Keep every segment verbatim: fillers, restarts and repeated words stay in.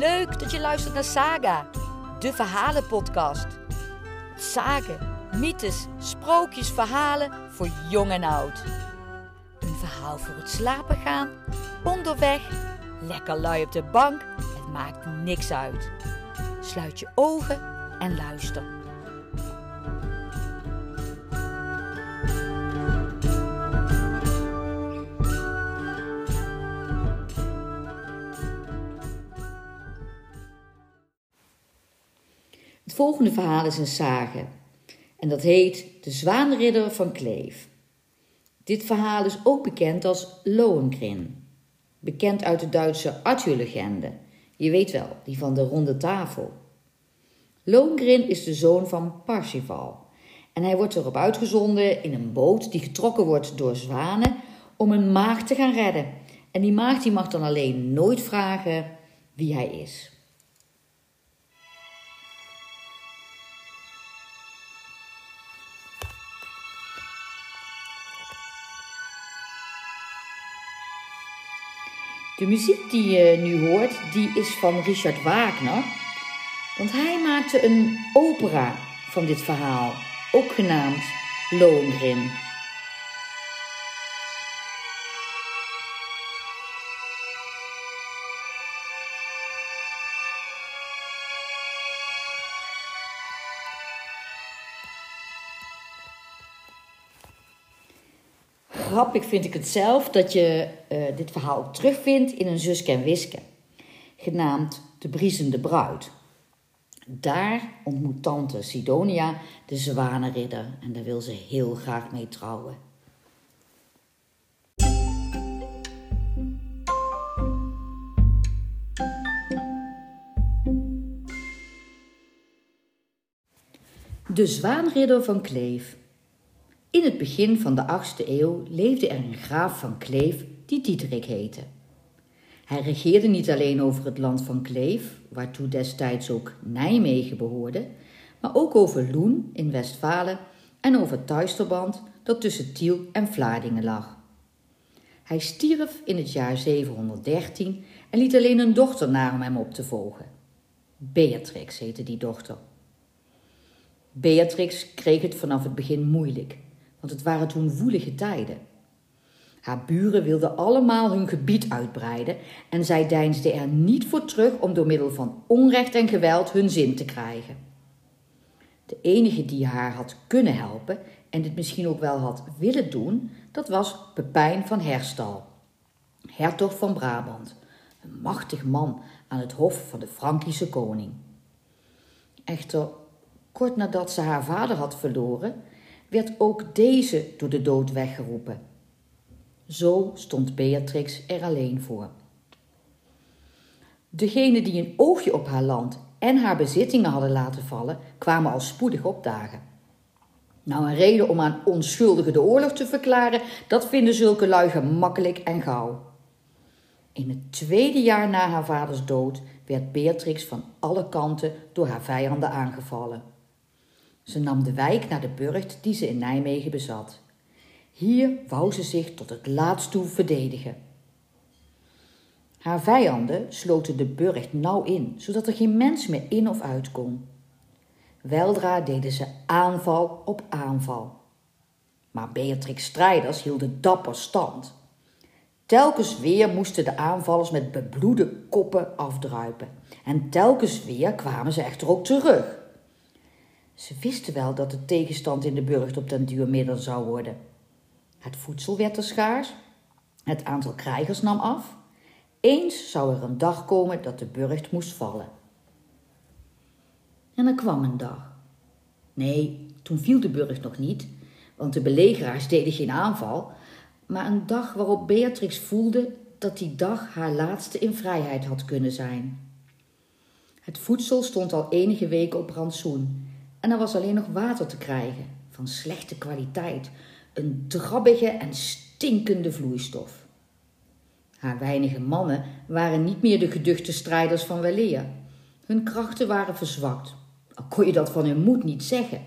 Leuk dat je luistert naar Saga, de verhalenpodcast. Sagen, mythes, sprookjes, verhalen voor jong en oud. Een verhaal voor het slapen gaan, onderweg, lekker lui op de bank, het maakt niks uit. Sluit je ogen en luister. Het volgende verhaal is een sage en dat heet De Zwaanridder van Kleef. Dit verhaal is ook bekend als Lohengrin, bekend uit de Duitse Arthur-legende. Je weet wel, die van de ronde tafel. Lohengrin is de zoon van Parsifal en hij wordt erop uitgezonden in een boot die getrokken wordt door zwanen om een maagd te gaan redden. En die maagd die mag dan alleen nooit vragen wie hij is. De muziek die je nu hoort, die is van Richard Wagner. Want hij maakte een opera van dit verhaal, ook genaamd Lohengrin. Grappig vind ik het zelf dat je uh, dit verhaal ook terugvindt in een Zuske en Wiske, genaamd De Briesende Bruid. Daar ontmoet tante Sidonia de zwanenridder en daar wil ze heel graag mee trouwen. De Zwaanridder van Kleef. In het begin van de achtste eeuw leefde er een graaf van Kleef die Dieterik heette. Hij regeerde niet alleen over het land van Kleef, waartoe destijds ook Nijmegen behoorde, maar ook over Loen in Westfalen en over Thuisterband dat tussen Tiel en Vlaardingen lag. Hij stierf in het jaar zevenhonderddertien en liet alleen een dochter na om hem op te volgen. Beatrix heette die dochter. Beatrix kreeg het vanaf het begin moeilijk, want het waren toen woelige tijden. Haar buren wilden allemaal hun gebied uitbreiden en zij deinsde er niet voor terug om door middel van onrecht en geweld hun zin te krijgen. De enige die haar had kunnen helpen en dit misschien ook wel had willen doen, dat was Pepijn van Herstal, hertog van Brabant, een machtig man aan het hof van de Frankische koning. Echter, kort nadat ze haar vader had verloren, werd ook deze door de dood weggeroepen. Zo stond Beatrix er alleen voor. Degenen die een oogje op haar land en haar bezittingen hadden laten vallen, kwamen al spoedig opdagen. Nou, een reden om aan onschuldigen de oorlog te verklaren, dat vinden zulke lui gemakkelijk en gauw. In het tweede jaar na haar vaders dood werd Beatrix van alle kanten door haar vijanden aangevallen. Ze nam de wijk naar de burcht die ze in Nijmegen bezat. Hier wou ze zich tot het laatst toe verdedigen. Haar vijanden sloten de burcht nauw in, zodat er geen mens meer in of uit kon. Weldra deden ze aanval op aanval. Maar Beatrix' strijders hielden dapper stand. Telkens weer moesten de aanvallers met bebloede koppen afdruipen. En telkens weer kwamen ze echter ook terug. Ze wisten wel dat de tegenstand in de burcht op den duur minder zou worden. Het voedsel werd er schaars, het aantal krijgers nam af. Eens zou er een dag komen dat de burcht moest vallen. En er kwam een dag. Nee, toen viel de burcht nog niet, want de belegeraars deden geen aanval, maar een dag waarop Beatrix voelde dat die dag haar laatste in vrijheid had kunnen zijn. Het voedsel stond al enige weken op rantsoen en er was alleen nog water te krijgen, van slechte kwaliteit, een drabbige en stinkende vloeistof. Haar weinige mannen waren niet meer de geduchte strijders van weleer. Hun krachten waren verzwakt, al kon je dat van hun moed niet zeggen.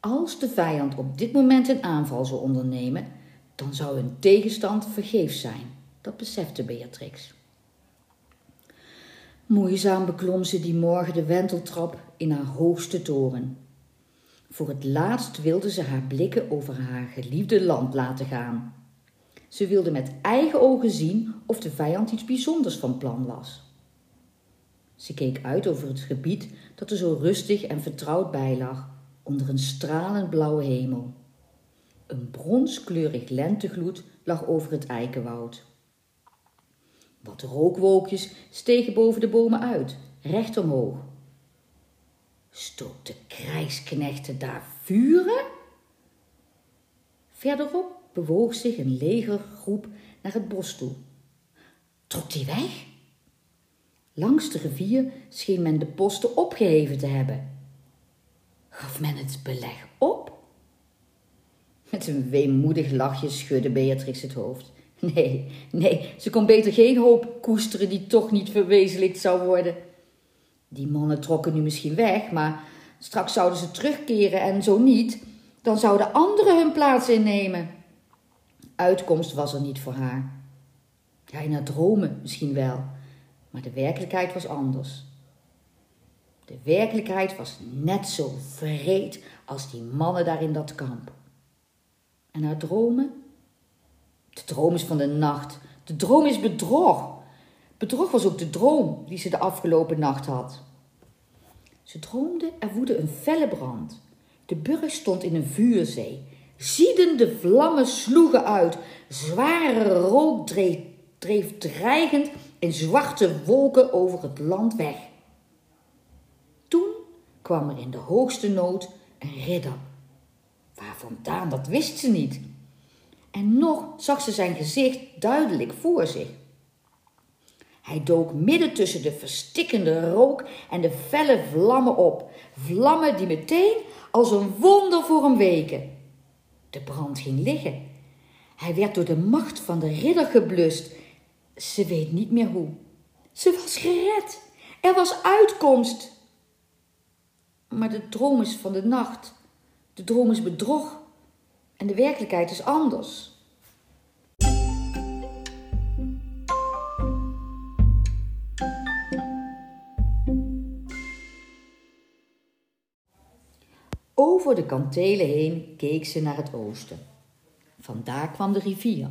Als de vijand op dit moment een aanval zou ondernemen, dan zou hun tegenstand vergeefs zijn. Dat besefte Beatrix. Moeizaam beklom ze die morgen de wenteltrap in haar hoogste toren. Voor het laatst wilde ze haar blikken over haar geliefde land laten gaan. Ze wilde met eigen ogen zien of de vijand iets bijzonders van plan was. Ze keek uit over het gebied dat er zo rustig en vertrouwd bij lag, onder een stralend blauwe hemel. Een bronskleurig lentegloed lag over het eikenwoud. Wat rookwolkjes stegen boven de bomen uit, recht omhoog. Stookten krijgsknechten daar vuren? Verderop bewoog zich een legergroep naar het bos toe. Trok die weg? Langs de rivier scheen men de posten opgeheven te hebben. Gaf men het beleg op? Met een weemoedig lachje schudde Beatrix het hoofd. Nee, nee, ze kon beter geen hoop koesteren die toch niet verwezenlijkt zou worden. Die mannen trokken nu misschien weg, maar straks zouden ze terugkeren en zo niet, dan zouden anderen hun plaats innemen. Uitkomst was er niet voor haar. Ja, in haar dromen misschien wel, maar de werkelijkheid was anders. De werkelijkheid was net zo wreed als die mannen daar in dat kamp. En haar dromen? De droom is van de nacht. De droom is bedrog. Bedrog was ook de droom die ze de afgelopen nacht had. Ze droomde er woedde een felle brand. De burcht stond in een vuurzee. Ziedende vlammen sloegen uit. Zware rook dreef, dreef dreigend in zwarte wolken over het land weg. Toen kwam er in de hoogste nood een ridder. Waar vandaan, dat wist ze niet. En nog zag ze zijn gezicht duidelijk voor zich. Hij dook midden tussen de verstikkende rook en de felle vlammen op. Vlammen die meteen als een wonder voor hem weken. De brand ging liggen. Hij werd door de macht van de ridder geblust. Ze weet niet meer hoe. Ze was gered. Er was uitkomst. Maar de droom is van de nacht. De droom is bedrog. En de werkelijkheid is anders. Over de kantelen heen keek ze naar het oosten. Vandaar kwam de rivier.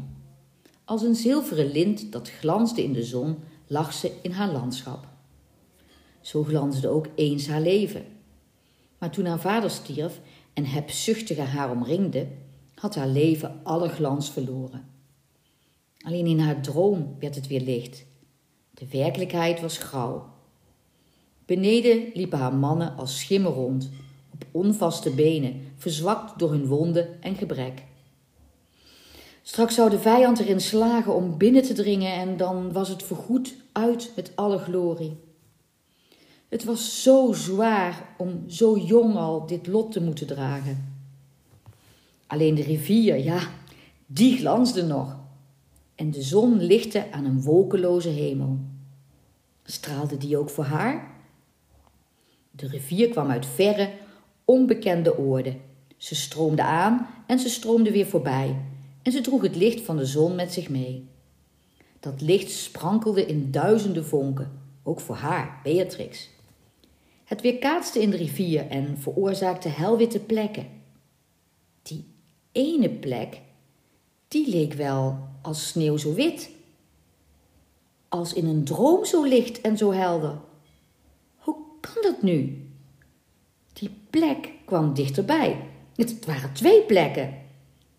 Als een zilveren lint dat glansde in de zon, lag ze in haar landschap. Zo glansde ook eens haar leven. Maar toen haar vader stierf en hebzuchtige haar omringde, had haar leven alle glans verloren. Alleen in haar droom werd het weer licht. De werkelijkheid was grauw. Beneden liepen haar mannen als schimmen rond, op onvaste benen, verzwakt door hun wonden en gebrek. Straks zou de vijand erin slagen om binnen te dringen en dan was het voorgoed uit met alle glorie. Het was zo zwaar om zo jong al dit lot te moeten dragen. Alleen de rivier, ja, die glansde nog. En de zon lichtte aan een wolkeloze hemel. Straalde die ook voor haar? De rivier kwam uit verre, onbekende oorden. Ze stroomde aan en ze stroomde weer voorbij. En ze droeg het licht van de zon met zich mee. Dat licht sprankelde in duizenden vonken, ook voor haar, Beatrix. Het weerkaatste in de rivier en veroorzaakte helwitte plekken. Die ene plek, die leek wel als sneeuw zo wit. Als in een droom zo licht en zo helder. Hoe kan dat nu? Die plek kwam dichterbij. Het waren twee plekken.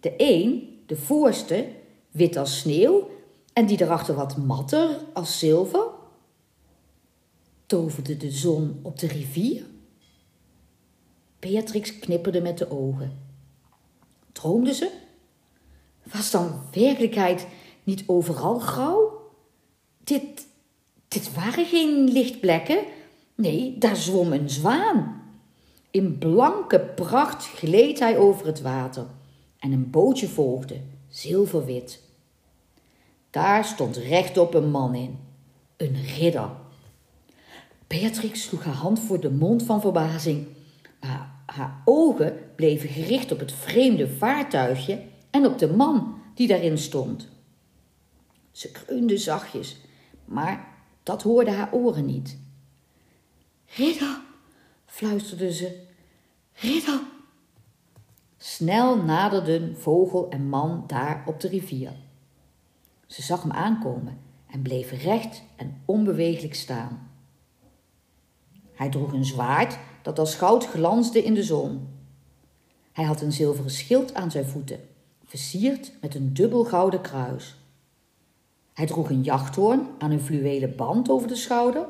De een, de voorste, wit als sneeuw en die daarachter wat matter als zilver. Toverde de zon op de rivier? Beatrix knipperde met de ogen. Droomde ze? Was dan werkelijkheid niet overal grauw? Dit, dit waren geen lichtplekken. Nee, daar zwom een zwaan. In blanke pracht gleed hij over het water. En een bootje volgde, zilverwit. Daar stond rechtop een man in. Een ridder. Beatrix sloeg haar hand voor de mond van verbazing. Maar haar ogen bleven gericht op het vreemde vaartuigje en op de man die daarin stond. Ze kreunde zachtjes, maar Dat hoorden haar oren niet. Ridder, fluisterde ze. Ridder. Snel naderden vogel en man daar op de rivier. Ze zag hem aankomen en bleef recht en onbeweeglijk staan. Hij droeg een zwaard dat als goud glansde in de zon. Hij had een zilveren schild aan zijn voeten, versierd met een dubbel gouden kruis. Hij droeg een jachthoorn aan een fluwelen band over de schouder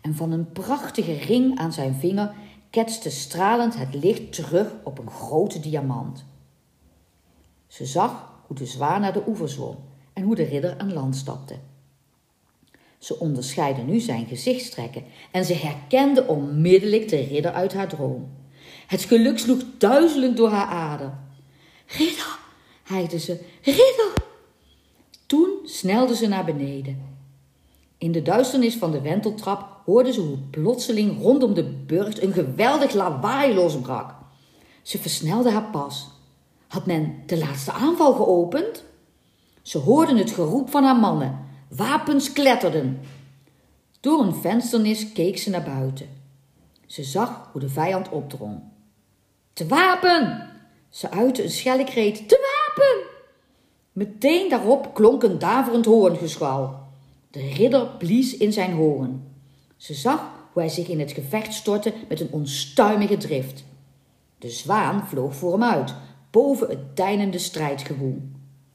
en van een prachtige ring aan zijn vinger ketste stralend het licht terug op een grote diamant. Ze zag hoe de zwaan naar de oever zwom en hoe de ridder aan land stapte. Ze onderscheidde nu zijn gezichtstrekken en ze herkende onmiddellijk de ridder uit haar droom. Het geluk sloeg duizelend door haar adem. Ridder, hijgde ze, ridder! Toen snelde ze naar beneden. In de duisternis van de wenteltrap hoorde ze hoe plotseling rondom de burcht een geweldig lawaai losbrak. Ze versnelde haar pas. Had men de laatste aanval geopend? Ze hoorden het geroep van haar mannen. Wapens kletterden. Door een vensternis keek ze naar buiten. Ze zag hoe de vijand opdrong. Te wapen! Ze uitte een schellekreet. Te wapen! Meteen daarop klonk een daverend hoorngeschal. De ridder blies in zijn hoorn. Ze zag hoe hij zich in het gevecht stortte met een onstuimige drift. De zwaan vloog voor hem uit, boven het deinende strijdgewoel.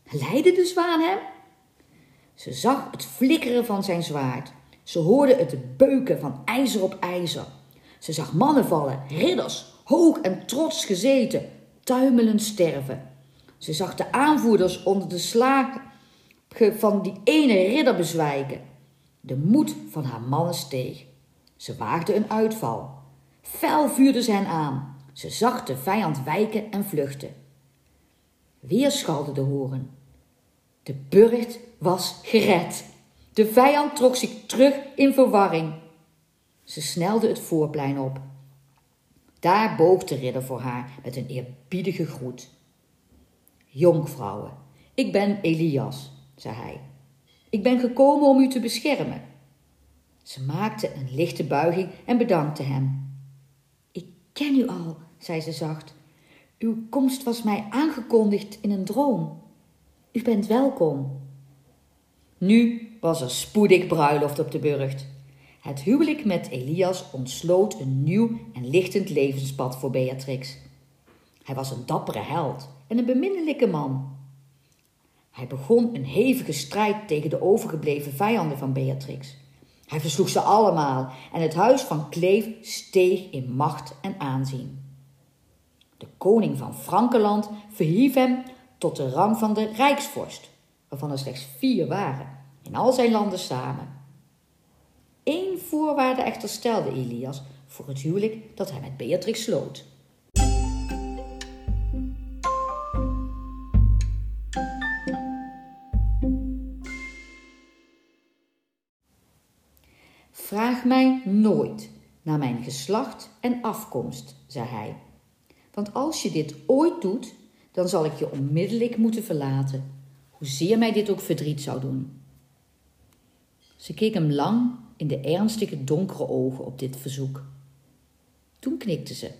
Leidde de zwaan hem? Ze zag het flikkeren van zijn zwaard. Ze hoorde het beuken van ijzer op ijzer. Ze zag mannen vallen, ridders, hoog en trots gezeten, tuimelend sterven. Ze zag de aanvoerders onder de slagen van die ene ridder bezwijken. De moed van haar mannen steeg. Ze waagde een uitval. Fel vuurde ze hen aan. Ze zag de vijand wijken en vluchten. Weer schalde de hoorn. De burcht was gered. De vijand trok zich terug in verwarring. Ze snelde het voorplein op. Daar boog de ridder voor haar met een eerbiedige groet. Jonkvrouwen, ik ben Elias, zei hij. Ik ben gekomen om u te beschermen. Ze maakte een lichte buiging en bedankte hem. Ik ken u al, zei ze zacht. Uw komst was mij aangekondigd in een droom. U bent welkom. Nu was er spoedig bruiloft op de burcht. Het huwelijk met Elias ontsloot een nieuw en lichtend levenspad voor Beatrix. Hij was een dappere held en een beminnelijke man. Hij begon een hevige strijd tegen de overgebleven vijanden van Beatrix. Hij versloeg ze allemaal en het huis van Kleef steeg in macht en aanzien. De koning van Frankenland verhief hem tot de rang van de rijksvorst, waarvan er slechts vier waren, in al zijn landen samen. Eén voorwaarde echter stelde Elias voor het huwelijk dat hij met Beatrix sloot. Vraag mij nooit naar mijn geslacht en afkomst, zei hij. Want als je dit ooit doet, dan zal ik je onmiddellijk moeten verlaten, hoezeer mij dit ook verdriet zou doen. Ze keek hem lang in de ernstige donkere ogen op dit verzoek. Toen knikte ze.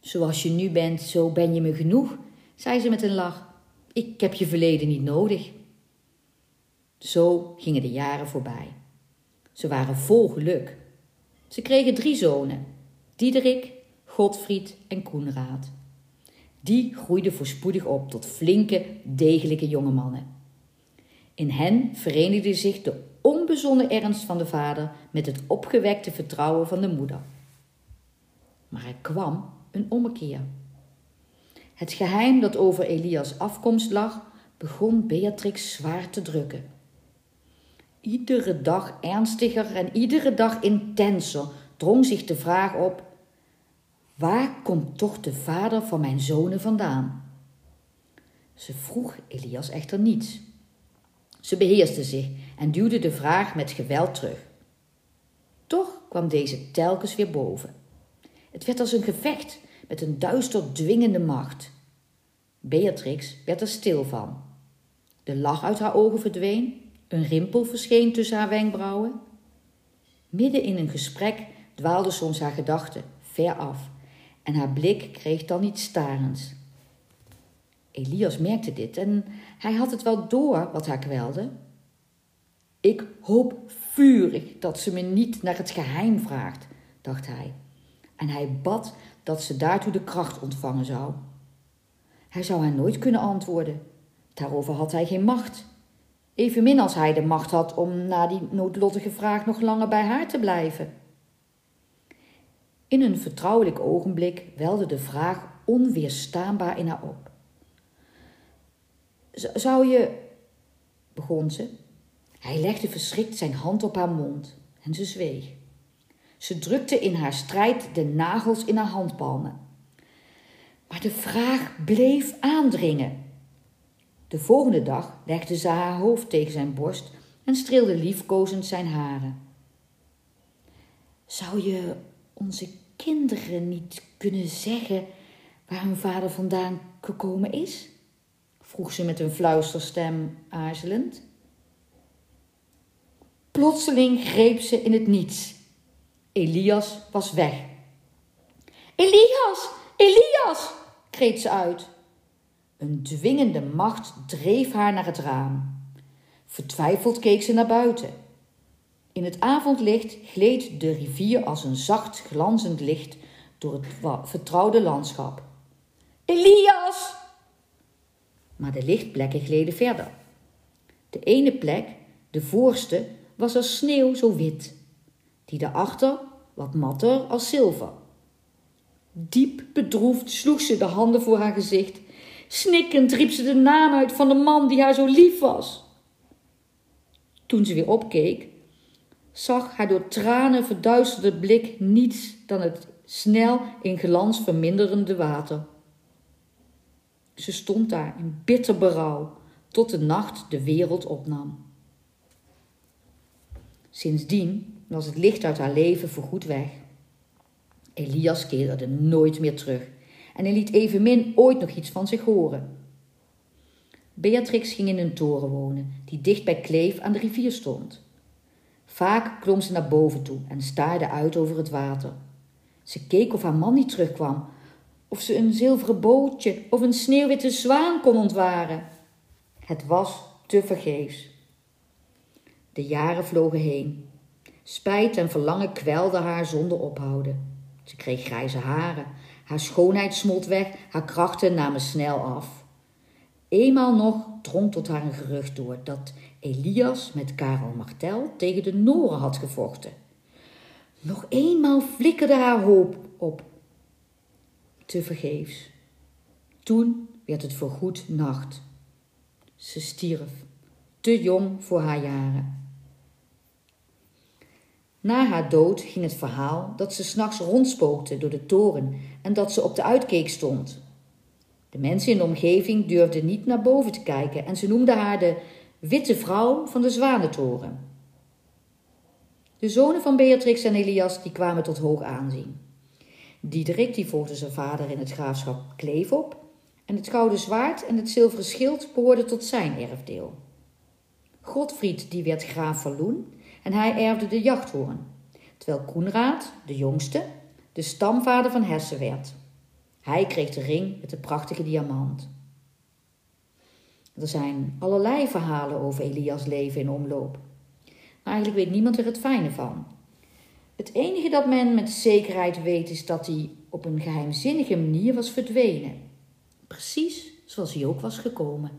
Zoals je nu bent, zo ben je me genoeg, zei ze met een lach. Ik heb je verleden niet nodig. Zo gingen de jaren voorbij. Ze waren vol geluk. Ze kregen drie zonen, Diederik, Godfried en Koenraad. Die groeiden voorspoedig op tot flinke, degelijke jonge mannen. In hen verenigde zich de onbezonnen ernst van de vader met het opgewekte vertrouwen van de moeder. Maar er kwam een ommekeer. Het geheim dat over Elias' afkomst lag, begon Beatrix zwaar te drukken. Iedere dag ernstiger en iedere dag intenser drong zich de vraag op: waar komt toch de vader van mijn zonen vandaan? Ze vroeg Elias echter niets. Ze beheerste zich en duwde de vraag met geweld terug. Toch kwam deze telkens weer boven. Het werd als een gevecht met een duister dwingende macht. Beatrix werd er stil van. De lach uit haar ogen verdween. Een rimpel verscheen tussen haar wenkbrauwen. Midden in een gesprek dwaalde soms haar gedachten ver af en haar blik kreeg dan iets starends. Elias merkte dit en hij had het wel door wat haar kwelde. Ik hoop vurig dat ze me niet naar het geheim vraagt, dacht hij. En hij bad dat ze daartoe de kracht ontvangen zou. Hij zou haar nooit kunnen antwoorden. Daarover had hij geen macht. Evenmin als hij de macht had om na die noodlottige vraag nog langer bij haar te blijven. In een vertrouwelijk ogenblik welde de vraag onweerstaanbaar in haar op. Zou je... begon ze. Hij legde verschrikt zijn hand op haar mond en ze zweeg. Ze drukte in haar strijd de nagels in haar handpalmen. Maar de vraag bleef aandringen. De volgende dag legde ze haar hoofd tegen zijn borst en streelde liefkozend zijn haren. Zou je onze kinderen niet kunnen zeggen waar hun vader vandaan gekomen is? Vroeg ze met een fluisterstem aarzelend. Plotseling greep ze in het niets. Elias was weg. Elias! Elias! kreet ze uit. Een dwingende macht dreef haar naar het raam. Vertwijfeld keek ze naar buiten. In het avondlicht gleed de rivier als een zacht glanzend licht door het vertrouwde landschap. Elias! Maar de lichtplekken gleden verder. De ene plek, de voorste, was als sneeuw zo wit. Die daarachter wat matter als zilver. Diep bedroefd sloeg ze de handen voor haar gezicht. Snikkend riep ze de naam uit van de man die haar zo lief was. Toen ze weer opkeek, zag haar door tranen verduisterde blik niets dan het snel in glans verminderende water. Ze stond daar in bitter berouw, tot de nacht de wereld opnam. Sindsdien was het licht uit haar leven voorgoed weg. Elias keerde nooit meer terug en hij liet evenmin ooit nog iets van zich horen. Beatrix ging in een toren wonen, die dicht bij Kleef aan de rivier stond. Vaak klom ze naar boven toe en staarde uit over het water. Ze keek of haar man niet terugkwam, of ze een zilveren bootje of een sneeuwwitte zwaan kon ontwaren. Het was tevergeefs. De jaren vlogen heen. Spijt en verlangen kwelden haar zonder ophouden. Ze kreeg grijze haren. Haar schoonheid smolt weg, haar krachten namen snel af. Eenmaal nog drong tot haar een gerucht door dat Elias met Karel Martel tegen de Noren had gevochten. Nog eenmaal flikkerde haar hoop op. Tevergeefs. Toen werd het voorgoed nacht. Ze stierf, te jong voor haar jaren. Na haar dood ging het verhaal dat ze 's nachts rondspookte door de toren en dat ze op de uitkeek stond. De mensen in de omgeving durfden niet naar boven te kijken en ze noemden haar de witte vrouw van de Zwanentoren. De zonen van Beatrix en Elias die kwamen tot hoog aanzien. Diederik die volgde zijn vader in het graafschap Kleef op en het gouden zwaard en het zilveren schild behoorden tot zijn erfdeel. Godfried die werd graaf van Loen en hij erfde de jachthoorn, terwijl Koenraad, de jongste, de stamvader van Hesse werd. Hij kreeg de ring met de prachtige diamant. Er zijn allerlei verhalen over Elias' leven in omloop. Maar eigenlijk weet niemand er het fijne van. Het enige dat men met zekerheid weet is dat hij op een geheimzinnige manier was verdwenen. Precies zoals hij ook was gekomen.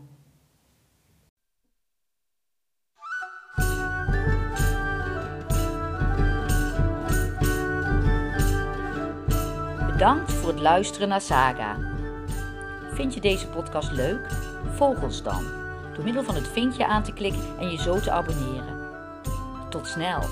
Bedankt voor het luisteren naar Saga. Vind je deze podcast leuk? Volg ons dan, door middel van het vinkje aan te klikken en je zo te abonneren. Tot snel!